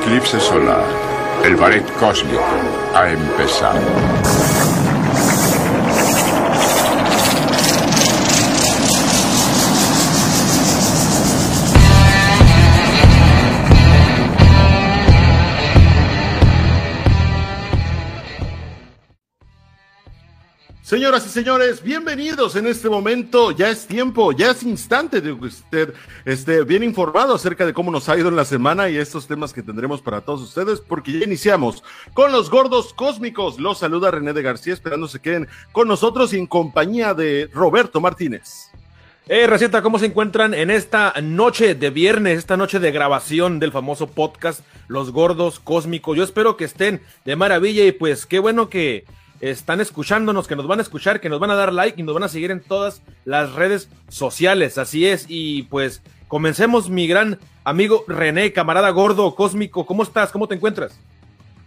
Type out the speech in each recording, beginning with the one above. eclipse solar. El ballet cósmico ha empezado. Señoras y señores, bienvenidos en este momento, ya es tiempo, ya es instante de que usted esté bien informado acerca de cómo nos ha ido en la semana y estos temas que tendremos para todos ustedes, porque ya iniciamos con Los Gordos Cósmicos. Los saluda René de García, esperando se queden con nosotros y en compañía de Roberto Martínez. Racita, ¿cómo se encuentran en esta noche de viernes, esta noche de grabación del famoso podcast Los Gordos Cósmicos? Yo espero que estén de maravilla y pues qué bueno que están escuchándonos, que nos van a escuchar, que nos van a dar like y nos van a seguir en todas las redes sociales, así es. Y pues comencemos, mi gran amigo René, camarada gordo cósmico, ¿cómo estás? ¿Cómo te encuentras?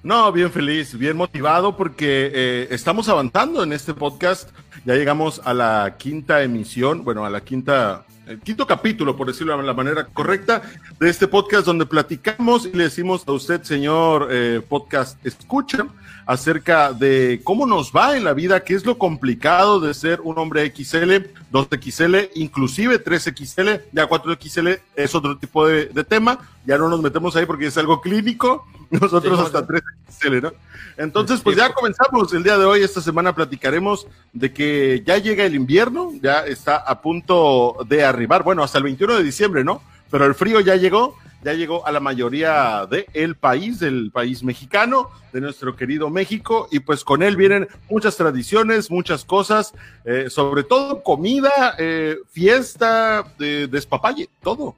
No, bien feliz, bien motivado porque estamos avanzando en este podcast, ya llegamos a la quinta emisión, bueno, a la quinta, el quinto capítulo, por decirlo de la manera correcta, de este podcast donde platicamos y le decimos a usted, señor podcast, escucha, acerca de cómo nos va en la vida, qué es lo complicado de ser un hombre XL, 2XL, inclusive 3XL, ya 4XL es otro tipo de tema, ya no nos metemos ahí porque es algo clínico, nosotros sí, hasta 3XL, ¿no? Entonces, pues ya comenzamos el día de hoy, esta semana platicaremos de que ya llega el invierno, ya está a punto de arribar, bueno, hasta el 21 de diciembre, ¿no? Pero el frío ya llegó, ya llegó a la mayoría del país mexicano, de nuestro querido México, y pues con él vienen muchas tradiciones, muchas cosas, sobre todo comida, fiesta, despapalle, todo.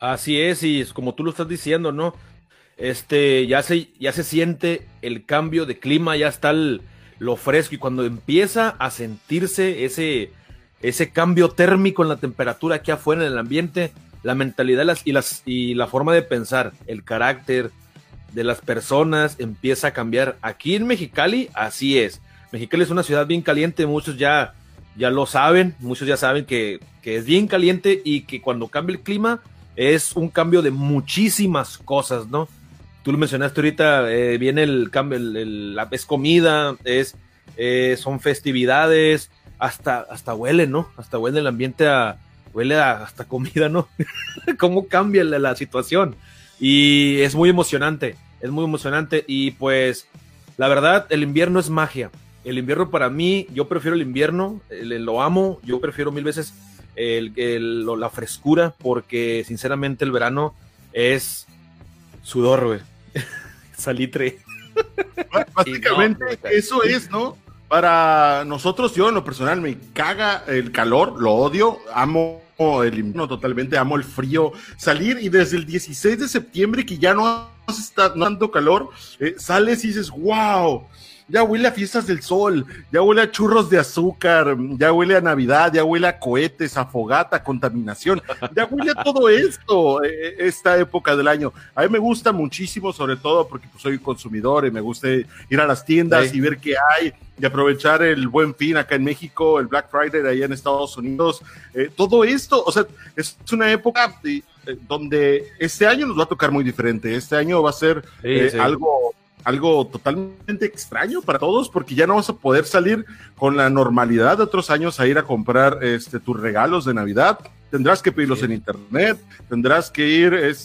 Así es, y es como tú lo estás diciendo, ¿no? Ya se siente el cambio de clima, ya está lo fresco, y cuando empieza a sentirse ese cambio térmico en la temperatura aquí afuera en el ambiente, la mentalidad y la forma de pensar, el carácter de las personas empieza a cambiar. Aquí en Mexicali, así es. Mexicali es una ciudad bien caliente, muchos ya lo saben, muchos ya saben que es bien caliente y que cuando cambia el clima es un cambio de muchísimas cosas, ¿no? Tú lo mencionaste ahorita, viene el cambio, es comida, son festividades, hasta huele, ¿no? Hasta huele el ambiente Huele hasta comida, ¿no? Cómo cambia la situación. Y es muy emocionante. Y pues, la verdad, el invierno es magia. El invierno para mí, yo prefiero el invierno, lo amo, yo prefiero mil veces la frescura, porque sinceramente el verano es sudor, güey. Salitre. Básicamente no, eso es, ¿no? Para nosotros, yo en lo personal me caga el calor, lo odio, amo el invierno totalmente, amo el frío, salir y desde el 16 de septiembre que ya no está dando calor, sales y dices, wow, ya huele a fiestas del sol, ya huele a churros de azúcar, ya huele a Navidad, ya huele a cohetes, a fogata, contaminación, ya huele a todo esto, esta época del año. A mí me gusta muchísimo, sobre todo porque pues, soy consumidor y me gusta ir a las tiendas y ver qué hay, y aprovechar el Buen Fin acá en México, el Black Friday allá en Estados Unidos, todo esto, o sea, es una época donde este año nos va a tocar muy diferente, este año va a ser algo totalmente extraño para todos, porque ya no vas a poder salir con la normalidad de otros años a ir a comprar tus regalos de Navidad, tendrás que pedirlos en internet, tendrás que ir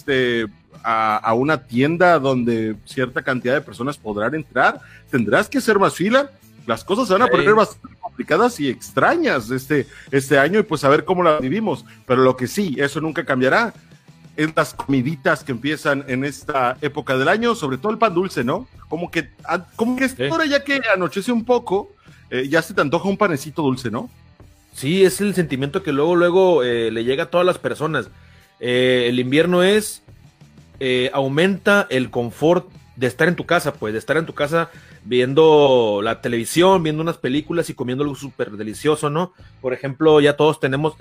a una tienda donde cierta cantidad de personas podrán entrar, tendrás que hacer más fila, las cosas se van a poner bastante complicadas y extrañas este año, y pues a ver cómo la vivimos, pero lo que sí, eso nunca cambiará, es las comiditas que empiezan en esta época del año, sobre todo el pan dulce, ¿no? Como que ahora ya que anochece un poco, ya se te antoja un panecito dulce, ¿no? Sí, es el sentimiento que luego le llega a todas las personas. El invierno aumenta el confort de estar en tu casa, pues, de estar en tu casa viendo la televisión, viendo unas películas y comiendo algo súper delicioso, ¿no? Por ejemplo, ya todos tenemos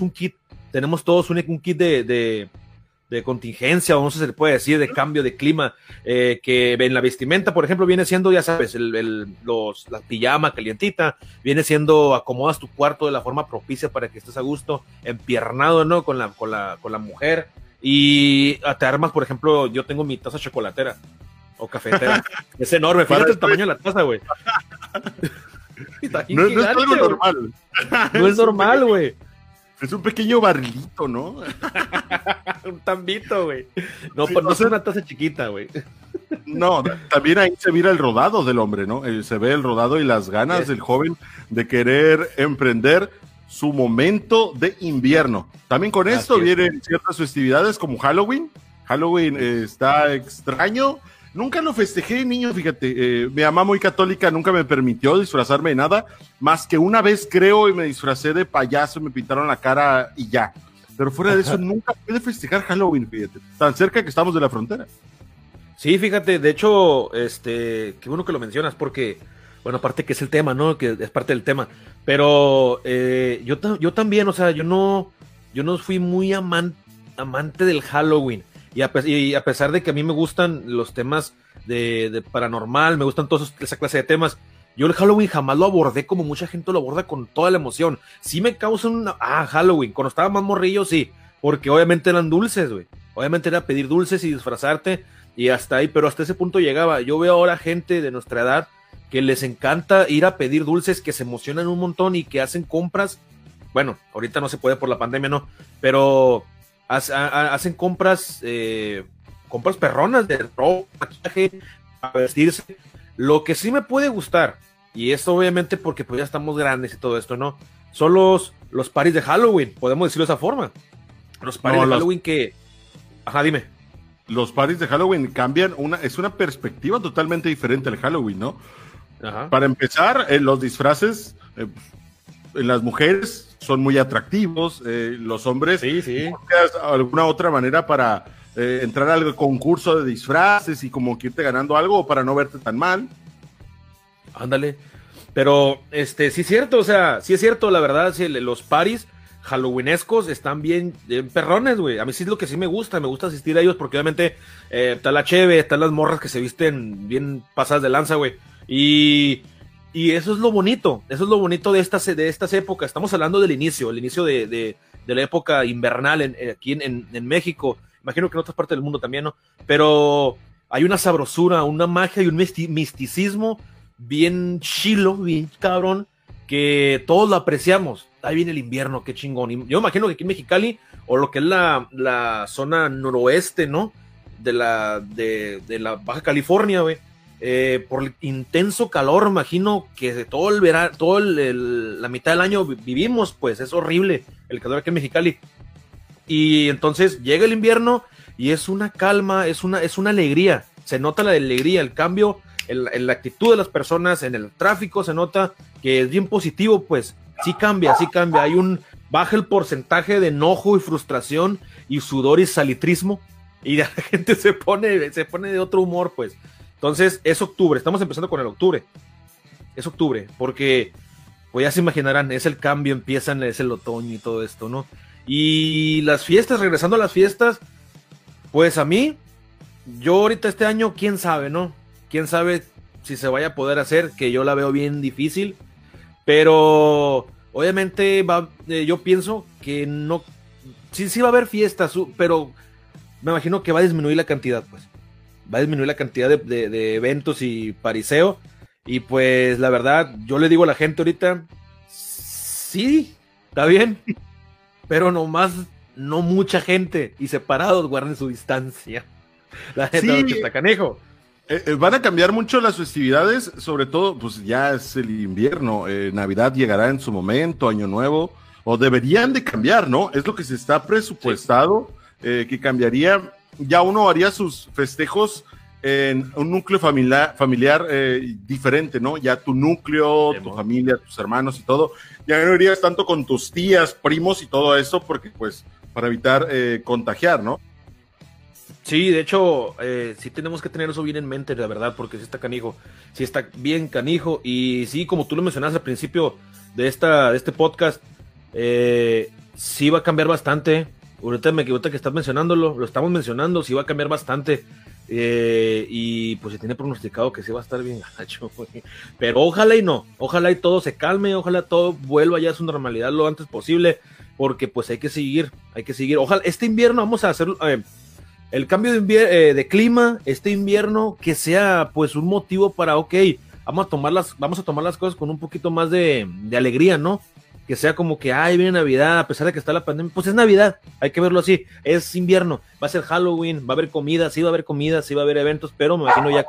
un kit, tenemos todos un kit de contingencia, o no sé si se le puede decir, de cambio de clima, que en la vestimenta, por ejemplo, viene siendo, ya sabes, la pijama calientita, viene siendo, acomodas tu cuarto de la forma propicia para que estés a gusto, empiernado, ¿no? Con la mujer, Y te armas, por ejemplo, yo tengo mi taza chocolatera o cafetera. Es enorme, fíjate el tamaño de la taza, güey. No, no es algo normal. No es normal, güey. Es un pequeño barrilito, ¿no? Un tambito, güey. No, sí, pues no es una taza chiquita, güey. No, también ahí se mira el rodado del hombre, ¿no? Se ve el rodado y las ganas del joven de querer emprender su momento de invierno. También con esto vienen ciertas festividades como Halloween. Halloween está extraño. Nunca lo festejé, niño, fíjate. Mi mamá muy católica nunca me permitió disfrazarme de nada, más que una vez creo y me disfracé de payaso, me pintaron la cara y ya. Pero fuera de eso, nunca pude festejar Halloween, fíjate. Tan cerca que estamos de la frontera. Sí, fíjate, de hecho, qué bueno que lo mencionas porque, bueno, aparte que es el tema, ¿no? Que es parte del tema. Pero yo también, o sea, yo no fui muy amante del Halloween. Y a pesar de que a mí me gustan los temas de paranormal, me gustan toda esa clase de temas, yo el Halloween jamás lo abordé como mucha gente lo aborda con toda la emoción. Sí me causa una... Halloween, cuando estaba más morrillo, sí, porque obviamente eran dulces, güey. Obviamente era pedir dulces y disfrazarte y hasta ahí, pero hasta ese punto llegaba. Yo veo ahora gente de nuestra edad que les encanta ir a pedir dulces, que se emocionan un montón y que hacen compras. Bueno, ahorita no se puede por la pandemia, no, pero... hacen compras, compras perronas de ropa, maquillaje, para vestirse. Lo que sí me puede gustar, y esto obviamente porque pues ya estamos grandes y todo esto, ¿no? Son los parties de Halloween, podemos decirlo de esa forma. Los parties de Halloween que... Ajá, dime. Los parties de Halloween cambian, es una perspectiva totalmente diferente al Halloween, ¿no? Ajá. Para empezar, los disfraces, las mujeres... son muy atractivos, los hombres buscas alguna otra manera para entrar al concurso de disfraces y como que irte ganando algo para no verte tan mal. Ándale, pero sí es cierto, o sea, sí es cierto, la verdad, sí, los paris halloweenescos están bien, bien perrones, güey. A mí sí es lo que sí me gusta asistir a ellos porque obviamente está la cheve, están las morras que se visten bien pasadas de lanza, güey, y eso es lo bonito de estas épocas. Estamos hablando del inicio, de la época invernal aquí en México, imagino que en otras partes del mundo también, ¿no? Pero hay una sabrosura, una magia y un misticismo bien chilo, bien cabrón, que todos lo apreciamos. Ahí viene el invierno, qué chingón. Y yo imagino que aquí en Mexicali, o lo que es la zona noroeste, ¿no? De la Baja California, güey. Por el intenso calor, imagino que todo el verano, toda la mitad del año vivimos, pues es horrible el calor aquí en Mexicali. Y entonces llega el invierno y es una calma, es una alegría. Se nota la alegría, el cambio, en la actitud de las personas, en el tráfico se nota que es bien positivo, pues sí cambia. Baja el porcentaje de enojo y frustración y sudor y salitrismo y la gente se pone de otro humor, pues. Entonces, es octubre, estamos empezando con el octubre. Es octubre, porque, pues ya se imaginarán, es el cambio, es el otoño y todo esto, ¿no? Y las fiestas, regresando a las fiestas, pues a mí, yo ahorita este año, quién sabe, ¿no? Quién sabe si se vaya a poder hacer, que yo la veo bien difícil, pero obviamente yo pienso que no, sí va a haber fiestas, pero me imagino que va a disminuir la cantidad, pues. Va a disminuir la cantidad de eventos y pariseo. Y pues la verdad, yo le digo a la gente ahorita, sí, está bien, pero nomás no mucha gente y separados, guarden su distancia. La gente sí, está canijo. Van a cambiar mucho las festividades, sobre todo, pues ya es el invierno, Navidad llegará en su momento, Año Nuevo, o deberían de cambiar, ¿no? Es lo que se está presupuestado, que cambiaría... Ya uno haría sus festejos en un núcleo familiar diferente, ¿no? Ya tu núcleo, tu familia, tus hermanos y todo. Ya no irías tanto con tus tías, primos y todo eso, porque pues para evitar contagiar, ¿no? Sí, de hecho, sí tenemos que tener eso bien en mente, la verdad, porque sí está bien canijo. Y sí, como tú lo mencionaste al principio de este podcast, sí va a cambiar bastante. Ahorita que estás mencionándolo, lo estamos mencionando, sí va a cambiar bastante. Y pues se tiene pronosticado que sí va a estar bien gacho, güey. Pero ojalá y no, ojalá y todo se calme, ojalá todo vuelva ya a su normalidad lo antes posible, porque pues hay que seguir, ojalá este invierno vamos a hacer el cambio de clima, este invierno que sea pues un motivo para, ok, vamos a tomar las cosas con un poquito más de alegría, ¿no? Que sea como que, ay, viene Navidad, a pesar de que está la pandemia, pues es Navidad, hay que verlo así, es invierno, va a ser Halloween, va a haber comida, sí va a haber comida, sí va a haber eventos, pero me imagino ya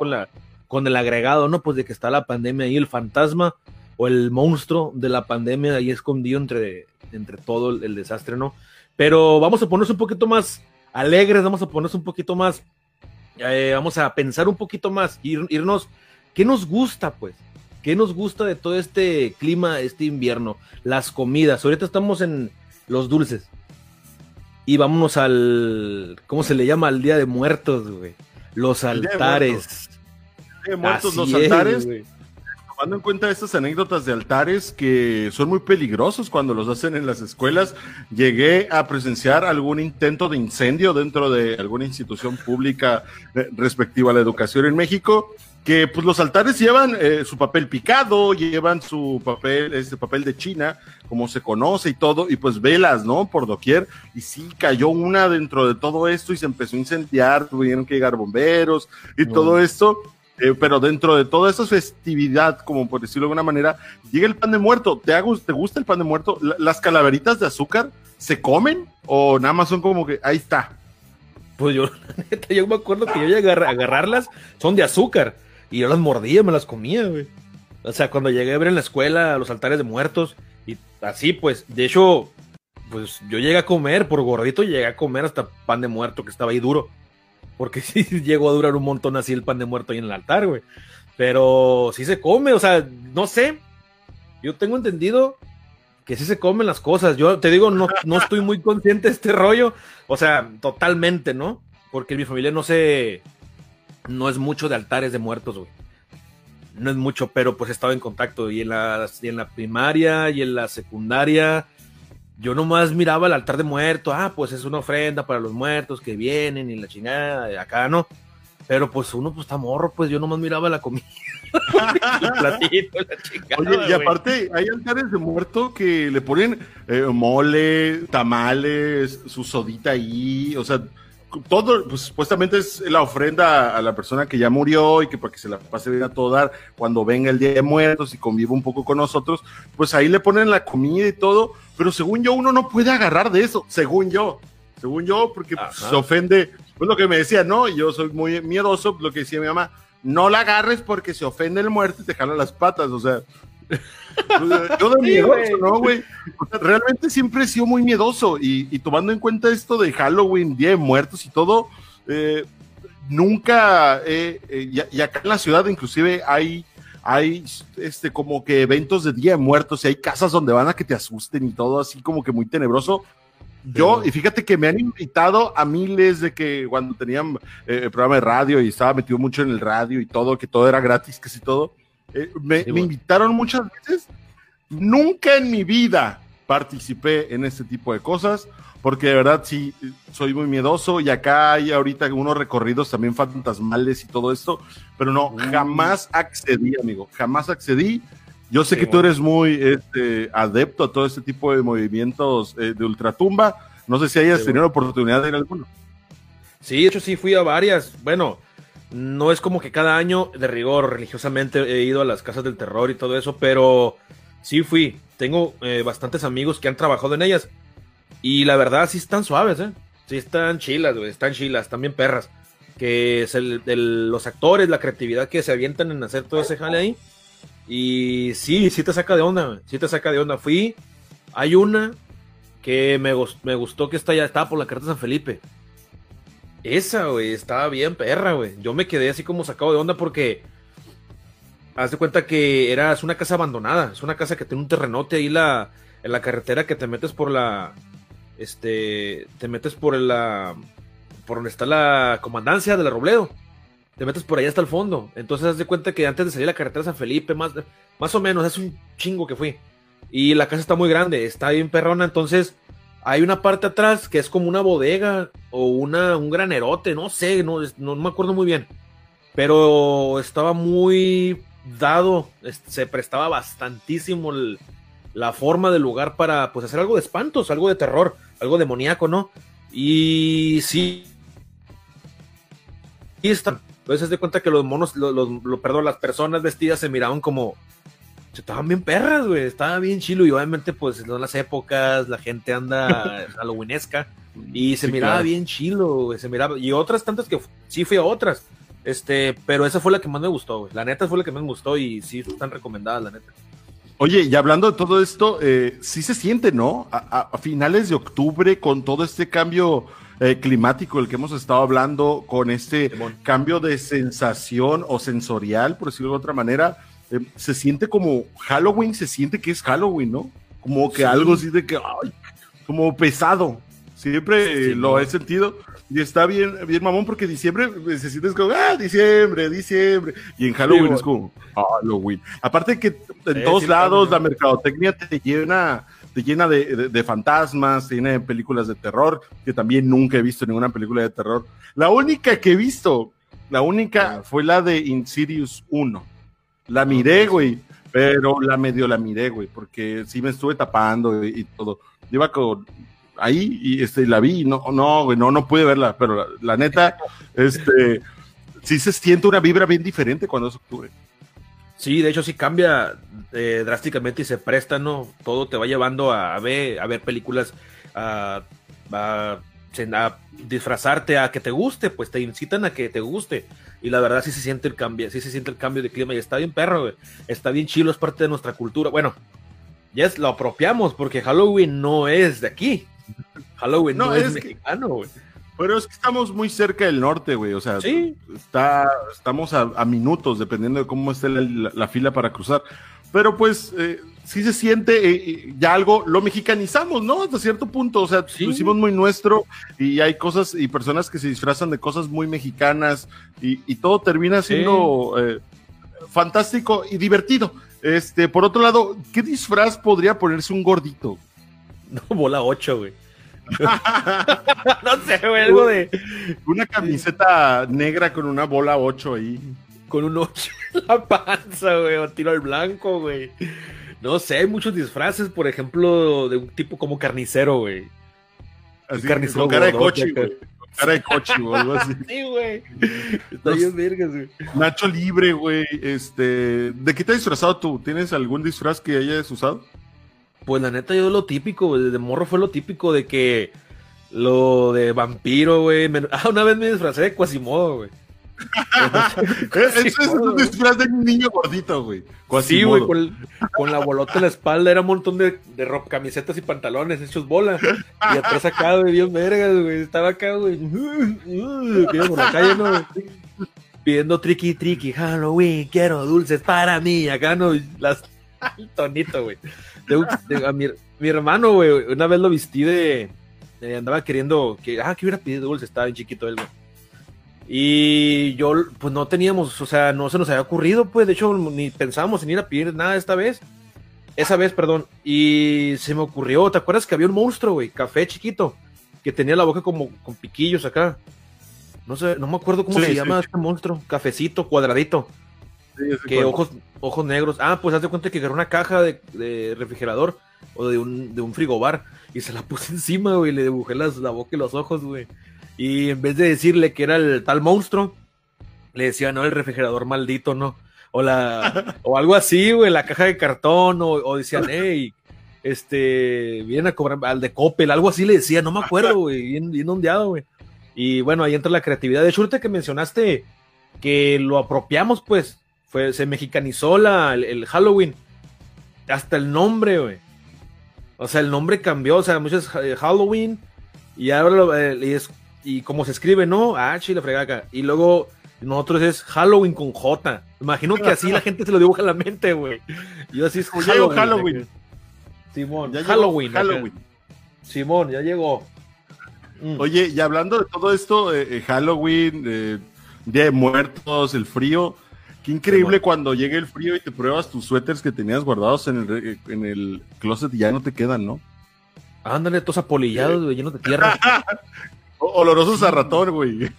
con el agregado, ¿no? Pues de que está la pandemia ahí, el fantasma o el monstruo de la pandemia ahí escondido entre todo el desastre, ¿no? Pero vamos a ponernos un poquito más alegres, vamos a ponernos un poquito más, vamos a pensar un poquito más, irnos, ¿qué nos gusta, pues? ¿Qué nos gusta de todo este clima, este invierno? Las comidas. Ahorita estamos en los dulces. Y vámonos al... ¿Cómo se le llama? Al Día de Muertos, güey. Los altares. El Día de Muertos, los altares. Güey. Tomando en cuenta estas anécdotas de altares que son muy peligrosos cuando los hacen en las escuelas. Llegué a presenciar algún intento de incendio dentro de alguna institución pública respectiva a la educación en México. Que pues los altares llevan su papel picado, llevan su papel, este papel de China, como se conoce y todo, y pues velas, ¿no? Por doquier, y sí cayó una dentro de todo esto y se empezó a incendiar, tuvieron que llegar bomberos y todo esto, pero dentro de toda esa festividad, como por decirlo de alguna manera, llega el pan de muerto. ¿Te gusta el pan de muerto? ¿Las calaveritas de azúcar se comen o nada más son como que ahí está? Pues yo, la neta, yo me acuerdo que yo ya agarrarlas, son de azúcar. Y yo las mordía, me las comía, güey. O sea, cuando llegué a ver en la escuela los altares de muertos y así, pues, de hecho, pues yo llegué a comer, por gordito llegué a comer hasta pan de muerto que estaba ahí duro. Porque sí llegó a durar un montón así el pan de muerto ahí en el altar, güey. Pero sí se come, o sea, no sé. Yo tengo entendido que sí se comen las cosas. Yo te digo, no estoy muy consciente de este rollo. O sea, totalmente, ¿no? Porque mi familia no es mucho de altares de muertos, güey. No es mucho, pero pues he estado en contacto y en la primaria y en la secundaria. Yo nomás miraba el altar de muertos. Ah, pues es una ofrenda para los muertos que vienen y la chingada. Acá no. Pero pues uno pues está morro, pues yo nomás miraba la comida. El platito, la chingada. Oye, y aparte güey. Hay altares de muerto que le ponen mole, tamales, su sodita ahí, o sea... Todo, pues supuestamente es la ofrenda a la persona que ya murió y que para que se la pase bien a todo dar cuando venga el Día de Muertos y conviva un poco con nosotros, pues ahí le ponen la comida y todo, pero según yo uno no puede agarrar de eso, según yo, porque pues, se ofende, pues lo que me decía, ¿no? Yo soy muy miedoso, lo que decía mi mamá, no la agarres porque se ofende el muerto y te jala las patas, o sea... Yo de miedoso, sí, ¿no, güey? O sea, realmente siempre he sido muy miedoso y tomando en cuenta esto de Halloween, Día de Muertos y todo, nunca, y acá en la ciudad inclusive hay como que eventos de Día de Muertos y hay casas donde van a que te asusten y todo así como que muy tenebroso. Yo, y fíjate que me han invitado a miles de que cuando tenían el programa de radio y estaba metido mucho en el radio y todo, que todo era gratis, casi todo. Me invitaron muchas veces, nunca en mi vida participé en este tipo de cosas, porque de verdad sí, soy muy miedoso y acá hay ahorita unos recorridos también fantasmales y todo esto, pero no, jamás accedí, amigo, jamás accedí. Yo sé que tú eres muy adepto a todo este tipo de movimientos de ultratumba, no sé si hayas tenido la oportunidad de ir a alguno. Sí, de hecho sí fui a varias, bueno... No es como que cada año de rigor religiosamente he ido a las casas del terror y todo eso, pero sí fui. Tengo bastantes amigos que han trabajado en ellas y la verdad sí están suaves, sí están chilas, güey, están bien perras. Que es los actores, la creatividad que se avientan en hacer todo ese jale ahí y sí te saca de onda, güey. Sí te saca de onda. Fui, hay una que me gustó que estaba por la carretera de San Felipe. Esa, güey, estaba bien perra, güey. Yo me quedé así como sacado de onda porque haz de cuenta que es una casa abandonada, es una casa que tiene un terrenote ahí en la carretera que te metes por por donde está la comandancia de la Robledo, te metes por allá hasta el fondo, entonces haz de cuenta que antes de salir a la carretera San Felipe, más o menos, es un chingo que fui, y la casa está muy grande, está bien perrona, entonces Hay una parte atrás que es como una bodega o un granerote, no sé, no me acuerdo muy bien, pero estaba muy dado, se prestaba bastantísimo la forma del lugar para, pues, hacer algo de espantos, algo de terror, algo demoníaco, ¿no? Y sí, y está, entonces de cuenta que los monos, perdón, las personas vestidas se miraban como, estaban bien perras, güey, estaba bien chilo, y obviamente pues son las épocas, la gente anda halloweenesca, y se miraba bien chilo, güey, se miraba, y otras tantas que sí fui a otras, pero esa fue la que más me gustó, güey, la neta fue la que más me gustó, y sí están recomendadas, la neta. Oye, y hablando de todo esto, sí se siente, ¿no? A finales de octubre, con todo este cambio climático, el que hemos estado hablando, con este cambio de sensación o sensorial, por decirlo de otra manera, se siente como Halloween, se siente que es Halloween, ¿no? Como que sí, algo así de que, ay, como pesado. Siempre lo he sentido. Y está bien, bien mamón, porque diciembre se siente como, diciembre. Y en Halloween es como, Halloween. Aparte que en todos lados la mercadotecnia te llena de fantasmas, te llena de películas de terror, que también nunca he visto ninguna película de terror. La única que he visto, fue la de Insidious 1. La miré, güey, pero la miré, güey, porque sí me estuve tapando y todo. Iba con ahí y la vi, no pude verla, pero la neta, sí se siente una vibra bien diferente cuando es octubre. Sí, de hecho sí cambia drásticamente y se presta, ¿no? Todo te va llevando a ver películas, a disfrazarte, a que te guste, pues te incitan a que te guste. Y la verdad sí se siente el cambio de clima, y está bien perro, güey. Está bien chilo, es parte de nuestra cultura. Bueno, ya lo apropiamos, porque Halloween no es de aquí. Halloween no es mexicano, güey. Pero es que estamos muy cerca del norte, güey, o sea, ¿sí? Estamos a minutos, dependiendo de cómo esté la fila para cruzar. Pero pues sí se siente ya algo, lo mexicanizamos, ¿no? Hasta cierto punto, o sea, lo hicimos muy nuestro, y hay cosas y personas que se disfrazan de cosas muy mexicanas, y todo termina siendo fantástico y divertido. Por otro lado, ¿qué disfraz podría ponerse un gordito? No, bola 8, güey. No sé, güey, algo de... Una camiseta negra con una bola 8 ahí. Con un 8 en la panza, güey, o tiro al blanco, güey. No sé, hay muchos disfraces, por ejemplo, de un tipo como carnicero, güey. Así, carnicero con cara gordote, de coche, güey. Con cara de coche o algo así. Sí, güey. Está bien vergas, güey. Nacho Libre, güey. ¿De qué te has disfrazado tú? ¿Tienes algún disfraz que hayas usado? Pues la neta, yo lo típico, güey. De morro fue lo típico de que... Lo de vampiro, güey. Una vez me disfrazé de Quasimodo, güey. Eso es un disfraz de un niño gordito, güey. Sí, güey, con la bolota en la espalda. Era un montón de ropa, camisetas y pantalones hechos bola. Y atrás acá, güey, bien vergas, güey. Estaba acá, güey. Por la calle, ¿no, güey? Pidiendo triqui, Halloween, quiero dulces para mí. Acá, no, el tonito, güey. Mi hermano, güey, una vez lo vestí andaba queriendo que hubiera pedido dulces, estaba bien chiquito él, güey. Y yo, pues no teníamos, o sea, no se nos había ocurrido, pues, de hecho, ni pensábamos en ir a pedir nada esa vez, y se me ocurrió, ¿te acuerdas que había un monstruo, güey, café chiquito, que tenía la boca como con piquillos acá? No sé, no me acuerdo cómo se llama este monstruo, cafecito, cuadradito, que ojos negros, pues haz de cuenta que agarró una caja de refrigerador, o de un frigobar, y se la puse encima, güey, le dibujé la boca y los ojos, güey. Y en vez de decirle que era el tal monstruo, le decía, no, el refrigerador maldito, ¿no? O algo así, güey, la caja de cartón, o decían, hey, vienen a cobrar al de Coppel, algo así le decía, no me acuerdo, güey, bien ondeado, güey. Y bueno, ahí entra la creatividad. De hecho, ahorita que mencionaste que lo apropiamos, pues, se mexicanizó el Halloween. Hasta el nombre, güey. O sea, el nombre cambió, o sea, muchos Halloween, y ahora y como se escribe, ¿no? H y la fregaca. Y luego nosotros es Halloween con J. Imagino que así la gente se lo dibuja en la mente, güey. Yo así es Halloween. Simón, ya Halloween. Halloween. Simón, ya llegó. Oye, y hablando de todo esto, Halloween, Día de Muertos, el frío. Qué increíble cuando llegue el frío y te pruebas tus suéteres que tenías guardados en el closet y ya no te quedan, ¿no? Ándale, todos apolillados, güey, llenos de tierra. Olorosos a ratón, güey.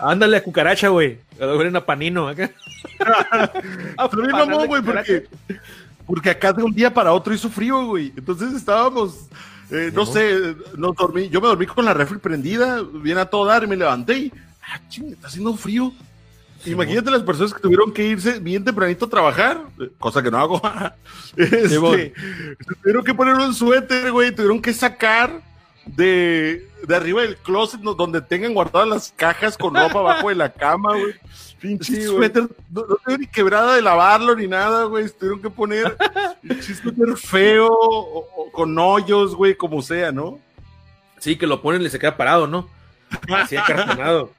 Ándale, a cucaracha, güey. A lo mejor en a panino. Acá. También mamón, güey, porque acá de un día para otro hizo frío, güey. Entonces estábamos, no sé, no dormí. Yo me dormí con la refri prendida, bien a todo dar, y me levanté y, ah, ching, está haciendo frío. Sí, imagínate las personas que tuvieron que irse bien tempranito a trabajar, cosa que no hago. Tuvieron que poner un suéter, güey, tuvieron que sacar de arriba del closet donde tengan guardadas las cajas con ropa abajo de la cama, güey. Pinche suéter, no tengo ni quebrada de lavarlo ni nada, güey. Tuvieron que poner pinche suéter feo, o con hoyos, güey, como sea, ¿no? Sí, que lo ponen y se queda parado, ¿no? Así acartonado.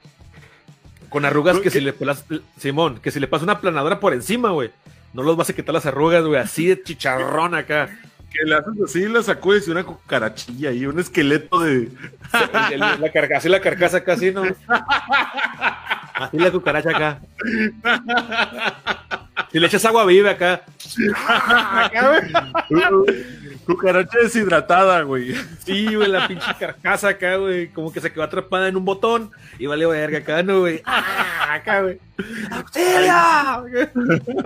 Con arrugas que si le pelas, Simón, que si le pasa una aplanadora por encima, güey, no los vas a quitar las arrugas, güey, así de chicharrón acá. Que le haces así, la sacudes y una cucarachilla ahí, un esqueleto de... Así la carcasa acá, así, ¿no? Así la cucaracha acá. Si le echas agua viva acá. Cucaracha deshidratada, güey. Sí, güey, la pinche carcasa acá, güey. Como que se quedó atrapada en un botón y vale verga acá, ¿no, güey? ¡Ah, acá, güey! ¡Auxilio!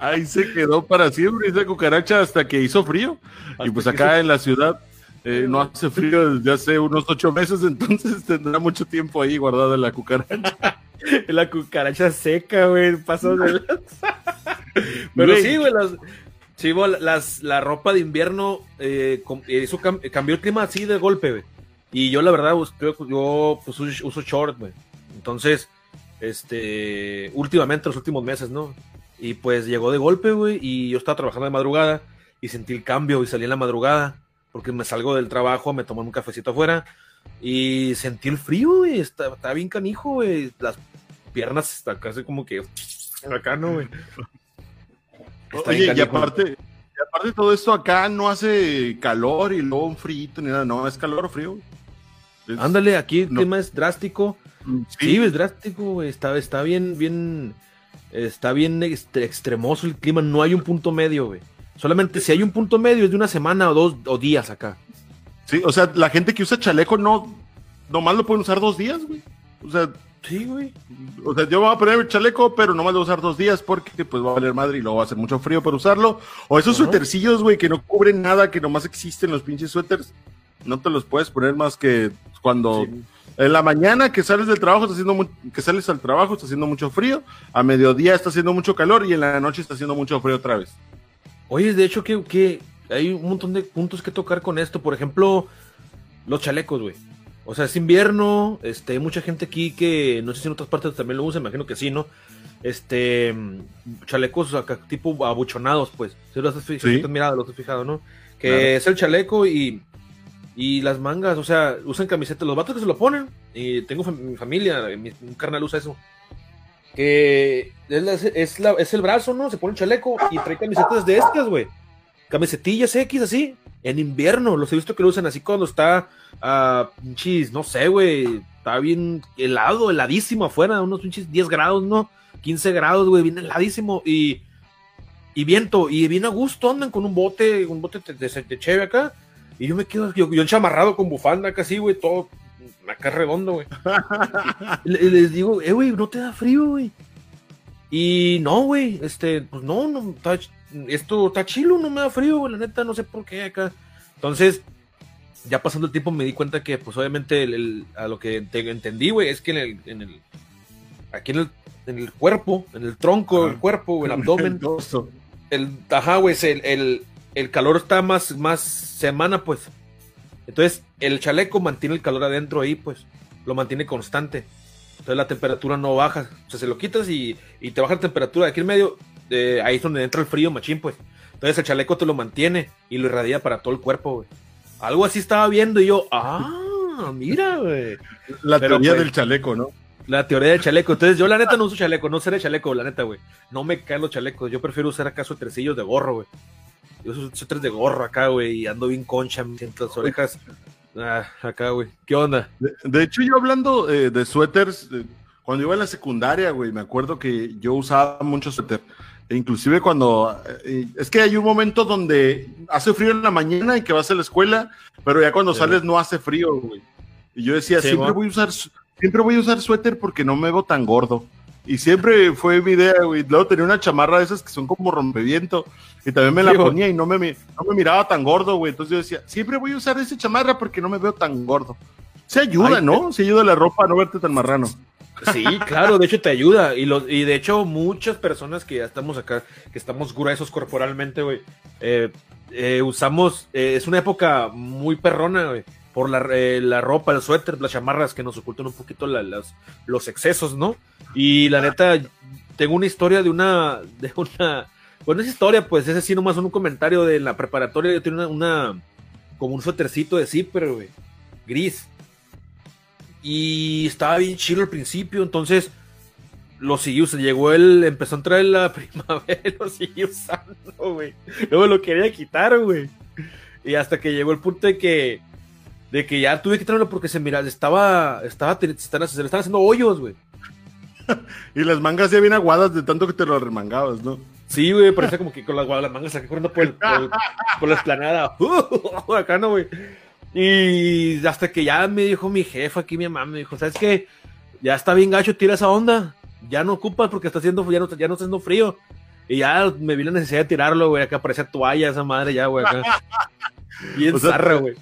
Ahí se quedó para siempre esa cucaracha hasta que hizo frío. Y pues acá en la ciudad no hace frío desde hace unos 8 meses, entonces tendrá mucho tiempo ahí guardada la cucaracha. La cucaracha seca, güey, pasó de las... Pero sí, güey, la ropa de invierno eso cambió el clima así de golpe, güey. Y yo, la verdad, yo pues, uso short, güey. Entonces, últimamente, los últimos meses, ¿no? Y pues llegó de golpe, güey, y yo estaba trabajando de madrugada y sentí el cambio y salí en la madrugada porque me salgo del trabajo, me tomo un cafecito afuera y sentí el frío, güey. Estaba bien canijo, güey. Las piernas están casi como que acá, ¿no, güey? Oye, y aparte todo esto, acá no hace calor y luego un frío ni nada, no, es calor o frío. Ándale, aquí el tema es drástico. Sí, es drástico, güey. Está bien, está bien extremoso el clima, no hay un punto medio, güey. Solamente si hay un punto medio es de una semana o 2 o días acá. Sí, o sea, la gente que usa chaleco nomás lo pueden usar 2 días, güey. O sea, sí, güey. O sea, yo voy a poner mi chaleco, pero nomás lo voy a usar 2 días porque pues va a valer madre y luego va a hacer mucho frío para usarlo. O esos suétercillos, güey, que no cubren nada, que nomás existen los pinches suéteres. No te los puedes poner más que cuando... Sí. En la mañana que sales del trabajo, está haciendo mucho frío. A mediodía está haciendo mucho calor y en la noche está haciendo mucho frío otra vez. Oye, de hecho que hay un montón de puntos que tocar con esto. Por ejemplo, los chalecos, güey. O sea, es invierno, hay mucha gente aquí que, no sé si en otras partes también lo usa, imagino que sí, ¿no? Chalecos acá, tipo abuchonados, pues, si los has mirado, los has fijado, ¿no? Que claro. Es el chaleco y las mangas, o sea, usan camisetas, los vatos que se lo ponen, y tengo mi familia, un carnal usa eso, que es el brazo, ¿no? Se pone un chaleco y trae camisetas de estas, güey. Camisetillas X, así, en invierno, los he visto que lo usan así cuando está, pinches, no sé, güey, está bien helado, heladísimo afuera, unos pinches 10 grados, ¿no? 15 grados, güey, bien heladísimo, y viento, y bien a gusto, andan con un bote de cheve acá, y yo me quedo, yo enchamarrado con bufanda acá así, güey, todo acá redondo, güey. Les digo, güey, ¿no te da frío, güey? Y no, güey, pues no, esto está chilo, no me da frío, güey, la neta, no sé por qué acá. Entonces, ya pasando el tiempo me di cuenta que, pues obviamente, a lo que entendí, güey, es que aquí en el cuerpo, en el tronco del cuerpo, el abdomen, güey, el calor está más semana, pues. Entonces, el chaleco mantiene el calor adentro ahí, pues, lo mantiene constante. Entonces la temperatura no baja, o sea, se lo quitas y te baja la temperatura de aquí en medio, ahí es donde entra el frío, machín, pues. Entonces el chaleco te lo mantiene y lo irradia para todo el cuerpo, güey. Algo así estaba viendo y yo, mira, güey. La teoría del chaleco, ¿no? La teoría del chaleco. Entonces yo la neta no uso chaleco, no seré chaleco, la neta, güey. No me caen los chalecos, yo prefiero usar acá suétercillos de gorro, güey. Yo uso suéteres de gorro acá, güey, y ando bien concha, me siento las orejas. Acá, güey. ¿Qué onda? De hecho, yo hablando de suéteres, cuando iba en la secundaria, güey, me acuerdo que yo usaba mucho suéter. Inclusive cuando... es que hay un momento donde hace frío en la mañana y que vas a la escuela, Pero ya cuando sales no hace frío, güey. Y yo decía, sí, siempre voy a usar suéter porque no me veo tan gordo. Y siempre fue mi idea, güey. Luego tenía una chamarra de esas que son como rompeviento. Y también me la ponía y no me miraba tan gordo, güey. Entonces yo decía, siempre voy a usar esa chamarra porque no me veo tan gordo. Se ayuda, ¿no? Se ayuda la ropa a no verte tan marrano. Sí, claro, de hecho te ayuda. Y de hecho muchas personas que ya estamos acá, que estamos gruesos corporalmente, güey, usamos... es una época muy perrona, güey. Por la ropa, el suéter, las chamarras que nos ocultan un poquito los excesos, ¿no? Y la neta, tengo una historia bueno, esa historia, pues, es así nomás un comentario de la preparatoria. Yo tenía como un suétercito de zipper, güey, gris. Y estaba bien chido al principio, entonces lo siguió, empezó a entrar en la primavera, lo siguió usando, güey. No me lo quería quitar, güey. Y hasta que llegó el punto de que ya tuve que traerlo porque se miraba, se le estaban haciendo hoyos, güey. Y las mangas ya bien aguadas de tanto que te lo remangabas, ¿no? Sí, güey, parecía como que con las mangas acá corriendo por la esplanada. Acá no, güey. Y hasta que ya me dijo mi jefa, aquí mi mamá, me dijo, ¿sabes qué? Ya está bien gacho, tira esa onda. Ya no ocupas porque está haciendo, ya no está haciendo frío. Y ya me vi la necesidad de tirarlo, güey. Acá aparecía toalla, esa madre ya, güey, acá. Bien zarra, güey.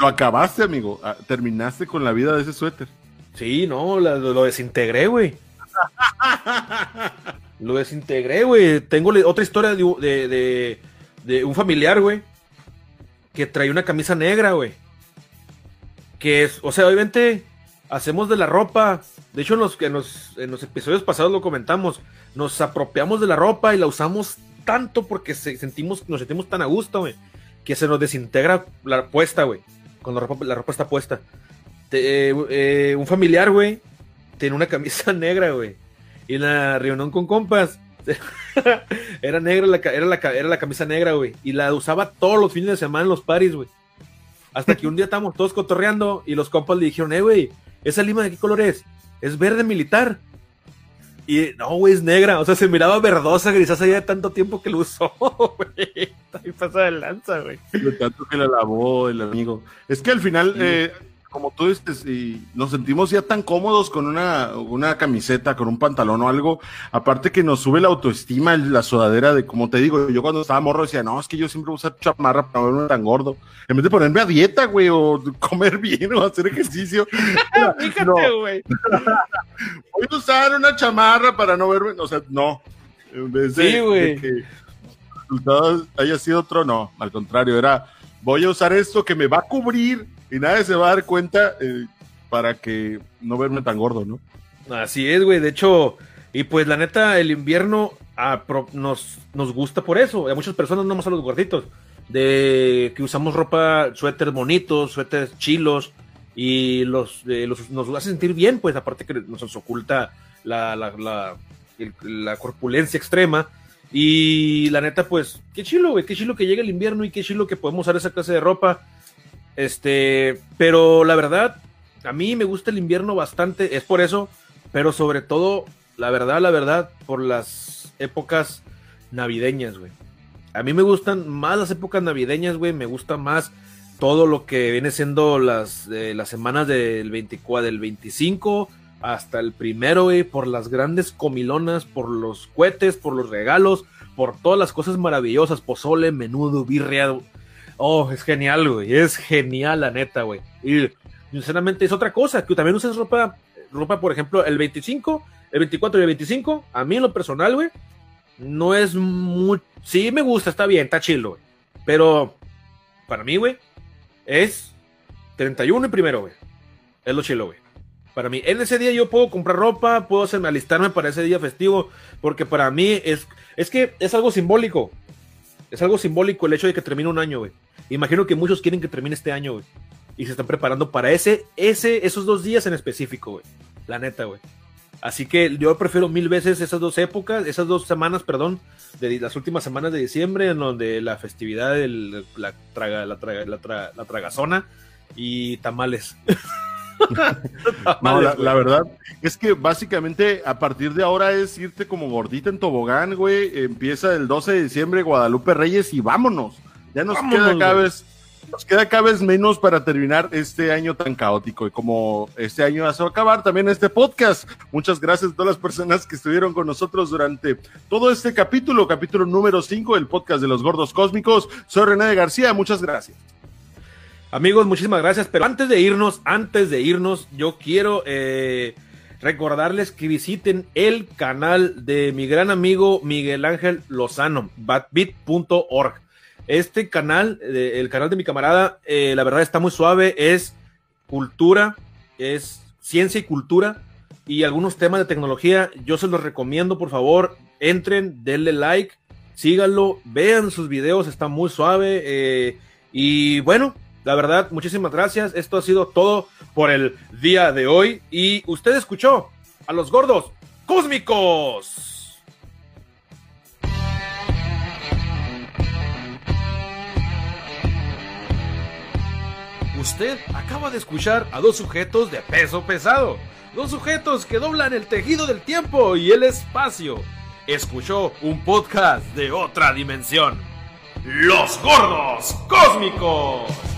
Lo acabaste, amigo. Terminaste con la vida de ese suéter. Sí, no, lo desintegré, güey. Lo desintegré, güey. Tengo otra historia de un familiar, güey, que traía una camisa negra, güey. Que es, o sea, obviamente hacemos de la ropa. De hecho, en los episodios pasados lo comentamos. Nos apropiamos de la ropa y la usamos tanto porque nos sentimos tan a gusto, güey, que se nos desintegra la puesta, güey. Cuando la ropa está puesta. Un familiar, güey, tenía una camisa negra, güey. Y en la reunión con compas, era negra, era la camisa negra, güey. Y la usaba todos los fines de semana en los parties, güey. Hasta que un día estábamos todos cotorreando y los compas le dijeron, güey, ¿esa lima de qué color es? Es verde militar. Y no, güey, es negra. O sea, se miraba verdosa, grisácea ya de tanto tiempo que lo usó, güey. Ahí pasa de lanza, güey. De tanto que la lavó el amigo. Es que al final... Sí. Como tú dices, y nos sentimos ya tan cómodos con una camiseta, con un pantalón o algo, aparte que nos sube la autoestima, la sudadera de, como te digo, yo cuando estaba morro decía, no, es que yo siempre voy a usar chamarra para no verme tan gordo, en vez de ponerme a dieta, güey, o comer bien, o hacer ejercicio. Fíjate, güey. Voy a usar una chamarra para no verme, o sea, no. En vez de, güey, que el resultado haya sido otro, no, al contrario, era, voy a usar esto que me va a cubrir, y nadie se va a dar cuenta para que no verme tan gordo, ¿no? Así es, güey, de hecho, y pues la neta, el invierno nos gusta por eso, a muchas personas, no más a los gorditos, de que usamos ropa, suéteres bonitos, suéteres chilos, y nos hace sentir bien, pues aparte que nos oculta la corpulencia extrema, y la neta, pues, qué chilo, güey, qué chilo que llega el invierno y qué chilo que podemos usar esa clase de ropa. Pero la verdad, a mí me gusta el invierno bastante, es por eso, pero sobre todo, la verdad, por las épocas navideñas, güey. A mí me gustan más las épocas navideñas, güey, me gusta más todo lo que viene siendo las semanas del 24, del 25 hasta el primero, güey, por las grandes comilonas, por los cohetes, por los regalos, por todas las cosas maravillosas, pozole, menudo, birria. Oh, es genial, güey, es genial, la neta, güey. Y sinceramente es otra cosa, que también usas ropa, por ejemplo, el 25, el 24 y el 25, a mí en lo personal, güey, no es muy... Sí me gusta, está bien, está chido, güey, pero para mí, güey, es 31 y primero, güey, es lo chido, güey. Para mí, en ese día yo puedo comprar ropa, puedo alistarme para ese día festivo, porque para mí es que es algo simbólico. Es algo simbólico el hecho de que termine un año, güey. Imagino que muchos quieren que termine este año, güey. Y se están preparando para esos 2 días en específico, güey. La neta, güey. Así que yo prefiero 1000 veces esas dos semanas, de las últimas semanas de diciembre, en donde la festividad, la tragazona y tamales. No, la verdad es que básicamente a partir de ahora es irte como gordita en tobogán, güey. Empieza el 12 de diciembre Guadalupe Reyes y vámonos. Ya nos queda cada vez Nos queda cada vez menos para terminar este año tan caótico, y como este año se va a acabar también este podcast, muchas gracias a todas las personas que estuvieron con nosotros durante todo este capítulo, capítulo número 5 del podcast de Los Gordos Cósmicos. Soy René de García, muchas gracias. Amigos, muchísimas gracias, pero antes de irnos, yo quiero recordarles que visiten el canal de mi gran amigo Miguel Ángel Lozano, badbit.org. Este canal, el canal de mi camarada, la verdad está muy suave, es cultura, es ciencia y cultura, y algunos temas de tecnología. Yo se los recomiendo, por favor, entren, denle like, síganlo, vean sus videos, está muy suave, y bueno, la verdad, muchísimas gracias, esto ha sido todo por el día de hoy, y usted escuchó a Los Gordos Cósmicos. Usted acaba de escuchar a dos sujetos de peso pesado, dos sujetos que doblan el tejido del tiempo y el espacio. Escuchó un podcast de otra dimensión. ¡Los Gordos Cósmicos!